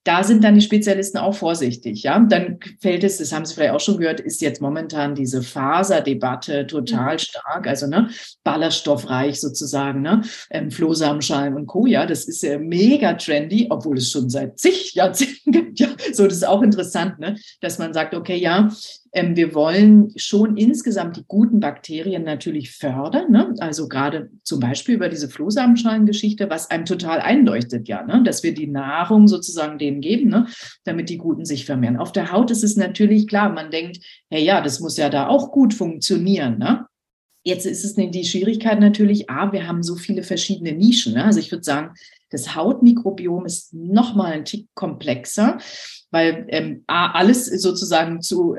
Da sind dann die Spezialisten auch vorsichtig. Ja? Dann fällt es, das haben Sie vielleicht auch schon gehört, ist jetzt momentan diese Faserdebatte total stark, also ne, ballaststoffreich sozusagen, ne? Flohsamenschalen und Co. Ja, das ist mega trendy, obwohl es schon seit zig Jahrzehnten gibt. Ja, so, das ist auch interessant, ne? Dass man sagt, okay, ja, wir wollen schon insgesamt die guten Bakterien natürlich fördern, ne? Also gerade zum Beispiel über diese Flohsamenschalengeschichte, was einem total einleuchtet, ja, ne? Dass wir die Nahrung sozusagen denen geben, ne? Damit die Guten sich vermehren. Auf der Haut ist es natürlich klar, man denkt, hey, ja, das muss ja da auch gut funktionieren, ne? Jetzt ist es die Schwierigkeit natürlich, wir haben so viele verschiedene Nischen, ne? Also ich würde sagen, das Hautmikrobiom ist nochmal ein Tick komplexer, weil alles sozusagen zu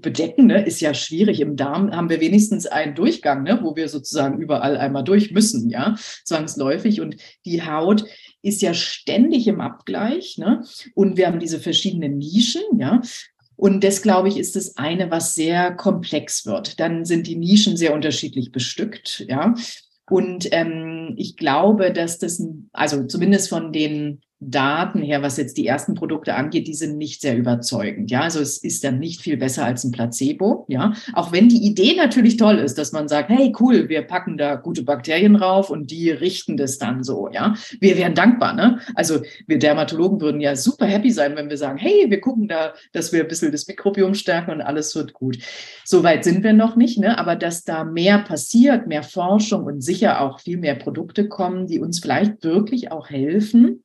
bedecken, ne, ist ja schwierig. Im Darm haben wir wenigstens einen Durchgang, ne, wo wir sozusagen überall einmal durch müssen, ja, zwangsläufig. Und die Haut ist ja ständig im Abgleich, ne? Und wir haben diese verschiedenen Nischen, ja. Und das, glaube ich, ist das eine, was sehr komplex wird. Dann sind die Nischen sehr unterschiedlich bestückt, ja. Und ich glaube, dass das, also zumindest von den Daten her, was jetzt die ersten Produkte angeht, die sind nicht sehr überzeugend. Ja, also es ist dann nicht viel besser als ein Placebo. Ja, auch wenn die Idee natürlich toll ist, dass man sagt, hey, cool, wir packen da gute Bakterien rauf und die richten das dann so. Ja, wir wären dankbar. Ne? Also wir Dermatologen würden ja super happy sein, wenn wir sagen, hey, wir gucken da, dass wir ein bisschen das Mikrobiom stärken und alles wird gut. Soweit sind wir noch nicht, ne? Aber dass da mehr passiert, mehr Forschung und sicher auch viel mehr Produkte kommen, die uns vielleicht wirklich auch helfen.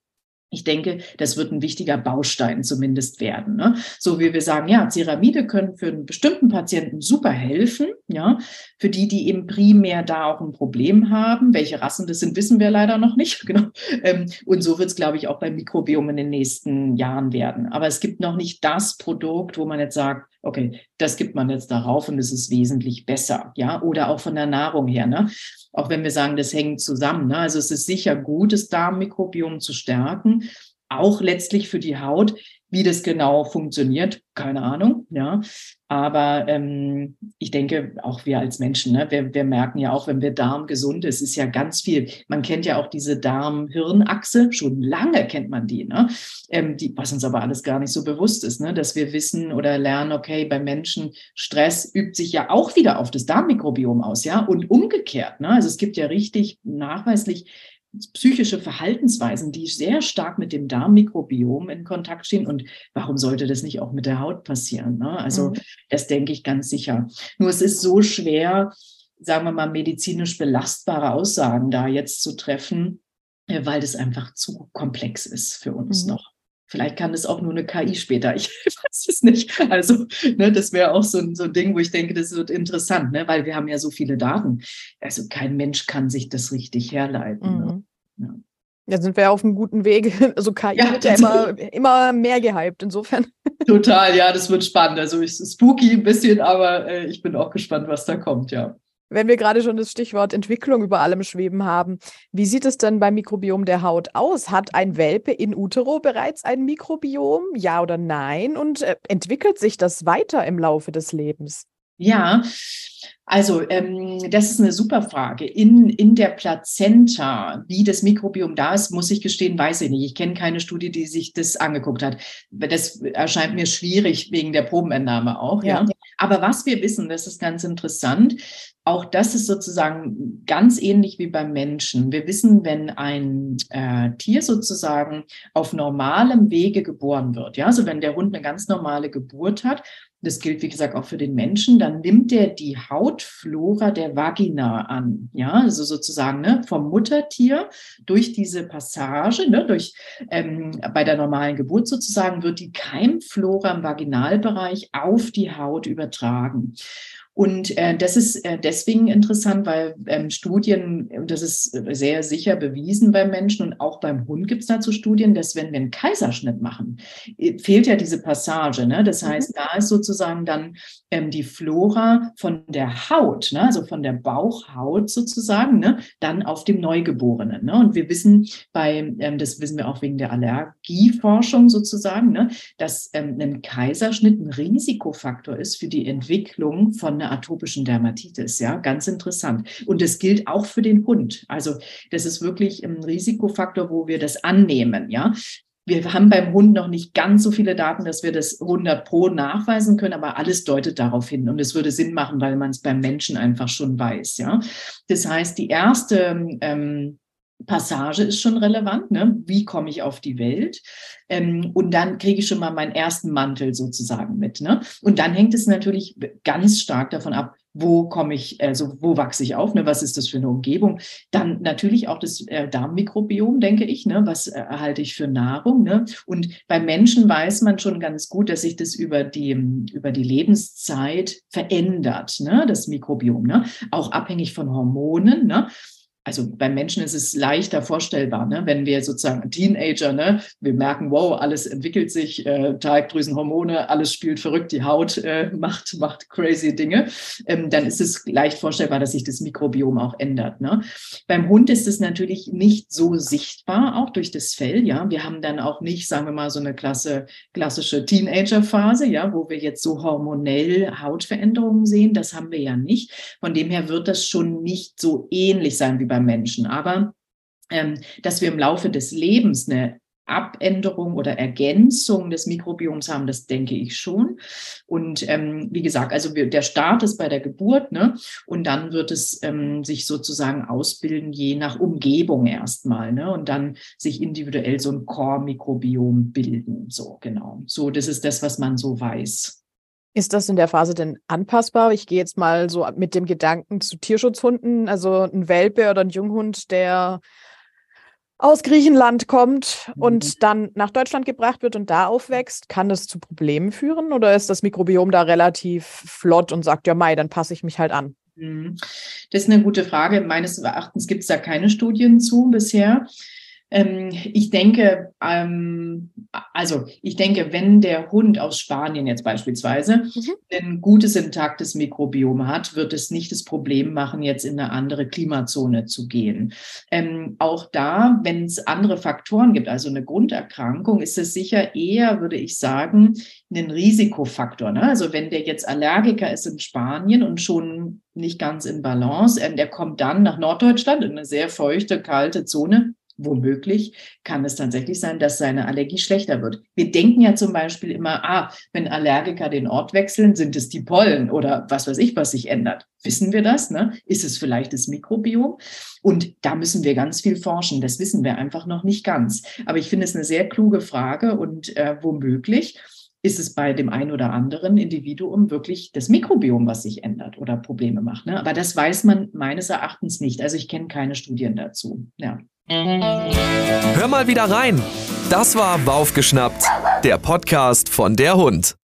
Ich denke, das wird ein wichtiger Baustein zumindest werden. Ne? So wie wir sagen, ja, Ceramide können für einen bestimmten Patienten super helfen, ja, für die, die eben primär da auch ein Problem haben. Welche Rassen das sind, wissen wir leider noch nicht. Genau. Und so wird es, glaube ich, auch beim Mikrobiom in den nächsten Jahren werden. Aber es gibt noch nicht das Produkt, wo man jetzt sagt, okay, das gibt man jetzt darauf und es ist wesentlich besser, ja, oder auch von der Nahrung her, ne? Auch wenn wir sagen, das hängt zusammen, ne? Also es ist sicher gut, das Darmmikrobiom zu stärken, auch letztlich für die Haut. Wie das genau funktioniert, keine Ahnung, ja. Aber ich denke, auch wir als Menschen, ne, wir merken ja auch, wenn wir Darm gesund ist, ist ja ganz viel. Man kennt ja auch diese Darm-Hirn-Achse, schon lange kennt man die, ne? Was uns aber alles gar nicht so bewusst ist, ne? Dass wir wissen oder lernen, okay, bei Menschen, Stress übt sich ja auch wieder auf das Darmmikrobiom aus, ja, und umgekehrt, ne? Also es gibt ja richtig nachweislich psychische Verhaltensweisen, die sehr stark mit dem Darmmikrobiom in Kontakt stehen. Und warum sollte das nicht auch mit der Haut passieren? Ne? Also das denke ich ganz sicher. Nur es ist so schwer, sagen wir mal, medizinisch belastbare Aussagen da jetzt zu treffen, weil das einfach zu komplex ist für uns noch. Vielleicht kann das auch nur eine KI später, ich weiß es nicht. Also ne, das wäre auch so ein Ding, wo ich denke, das wird interessant, ne? Weil wir haben ja so viele Daten. Also kein Mensch kann sich das richtig herleiten. Ne? Ja. Ja, sind wir auf einem guten Weg. Also KI wird ja immer mehr gehypt, insofern. Total, ja, das wird spannend. Also ich spooky ein bisschen, aber ich bin auch gespannt, was da kommt, ja. Wenn wir gerade schon das Stichwort Entwicklung über allem schweben haben, wie sieht es denn beim Mikrobiom der Haut aus? Hat ein Welpe in utero bereits ein Mikrobiom? Ja oder nein? Und entwickelt sich das weiter im Laufe des Lebens? Ja, also das ist eine super Frage. In der Plazenta, wie das Mikrobiom da ist, muss ich gestehen, weiß ich nicht. Ich kenne keine Studie, die sich das angeguckt hat. Das erscheint mir schwierig wegen der Probenentnahme auch. Ja. Ja. Aber was wir wissen, das ist ganz interessant, auch das ist sozusagen ganz ähnlich wie beim Menschen. Wir wissen, wenn ein Tier sozusagen auf normalem Wege geboren wird, ja, also wenn der Hund eine ganz normale Geburt hat, das gilt, wie gesagt, auch für den Menschen, dann nimmt er die Hautflora der Vagina an, ja, also sozusagen, ne, vom Muttertier durch diese Passage, ne, durch bei der normalen Geburt sozusagen wird die Keimflora im Vaginalbereich auf die Haut übertragen. Und das ist deswegen interessant, weil Studien, das ist sehr sicher bewiesen beim Menschen und auch beim Hund gibt es dazu Studien, dass wenn wir einen Kaiserschnitt machen, fehlt ja diese Passage. Ne? Das heißt, da ist sozusagen dann die Flora von der Haut, ne? Also von der Bauchhaut sozusagen, ne? Dann auf dem Neugeborenen. Ne? Und wir wissen bei, das wissen wir auch wegen der Allergieforschung sozusagen, ne? Dass ein Kaiserschnitt ein Risikofaktor ist für die Entwicklung von der atopischen Dermatitis, ja, ganz interessant. Und das gilt auch für den Hund. Also das ist wirklich ein Risikofaktor, wo wir das annehmen, ja. Wir haben beim Hund noch nicht ganz so viele Daten, dass wir das 100% nachweisen können, aber alles deutet darauf hin. Und es würde Sinn machen, weil man es beim Menschen einfach schon weiß, ja. Das heißt, die erste Passage ist schon relevant, ne? Wie komme ich auf die Welt? Und dann kriege ich schon mal meinen ersten Mantel sozusagen mit, ne? Und dann hängt es natürlich ganz stark davon ab, wo komme ich, also wo wachse ich auf, ne? Was ist das für eine Umgebung? Dann natürlich auch das Darmmikrobiom, denke ich, ne? Was erhalte ich für Nahrung, ne? Und bei Menschen weiß man schon ganz gut, dass sich das über die Lebenszeit verändert, ne? Das Mikrobiom, ne? Auch abhängig von Hormonen, ne? Also beim Menschen ist es leichter vorstellbar, ne? Wenn wir sozusagen Teenager, ne? Wir merken, wow, alles entwickelt sich, Talgdrüsenhormone, alles spielt verrückt, die Haut macht crazy Dinge, dann ist es leicht vorstellbar, dass sich das Mikrobiom auch ändert. Ne? Beim Hund ist es natürlich nicht so sichtbar, auch durch das Fell. Ja, wir haben dann auch nicht, sagen wir mal, so eine klassische Teenager-Phase, ja, wo wir jetzt so hormonell Hautveränderungen sehen. Das haben wir ja nicht. Von dem her wird das schon nicht so ähnlich sein wie bei Menschen, aber dass wir im Laufe des Lebens eine Abänderung oder Ergänzung des Mikrobioms haben, das denke ich schon. Und wie gesagt, also der Start ist bei der Geburt, ne? Und dann wird es sich sozusagen ausbilden, je nach Umgebung erstmal, ne? Und dann sich individuell so ein Core-Mikrobiom bilden. So, genau. So, das ist das, was man so weiß. Ist das in der Phase denn anpassbar? Ich gehe jetzt mal so mit dem Gedanken zu Tierschutzhunden, also ein Welpe oder ein Junghund, der aus Griechenland kommt und dann nach Deutschland gebracht wird und da aufwächst. Kann das zu Problemen führen oder ist das Mikrobiom da relativ flott und sagt, ja mei, dann passe ich mich halt an? Das ist eine gute Frage. Meines Erachtens gibt es da keine Studien zu bisher. Ich denke, wenn der Hund aus Spanien jetzt beispielsweise ein gutes, intaktes Mikrobiom hat, wird es nicht das Problem machen, jetzt in eine andere Klimazone zu gehen. Auch da, wenn es andere Faktoren gibt, also eine Grunderkrankung, ist es sicher eher, würde ich sagen, ein Risikofaktor. Ne? Also wenn der jetzt Allergiker ist in Spanien und schon nicht ganz in Balance, der kommt dann nach Norddeutschland in eine sehr feuchte, kalte Zone, womöglich kann es tatsächlich sein, dass seine Allergie schlechter wird. Wir denken ja zum Beispiel immer, wenn Allergiker den Ort wechseln, sind es die Pollen oder was weiß ich, was sich ändert. Wissen wir das? Ne? Ist es vielleicht das Mikrobiom? Und da müssen wir ganz viel forschen. Das wissen wir einfach noch nicht ganz. Aber ich finde es eine sehr kluge Frage und womöglich ist es bei dem einen oder anderen Individuum wirklich das Mikrobiom, was sich ändert oder Probleme macht. Ne? Aber das weiß man meines Erachtens nicht. Also ich kenne keine Studien dazu. Ja. Hör mal wieder rein. Das war Waufgeschnappt, der Podcast von der Hund.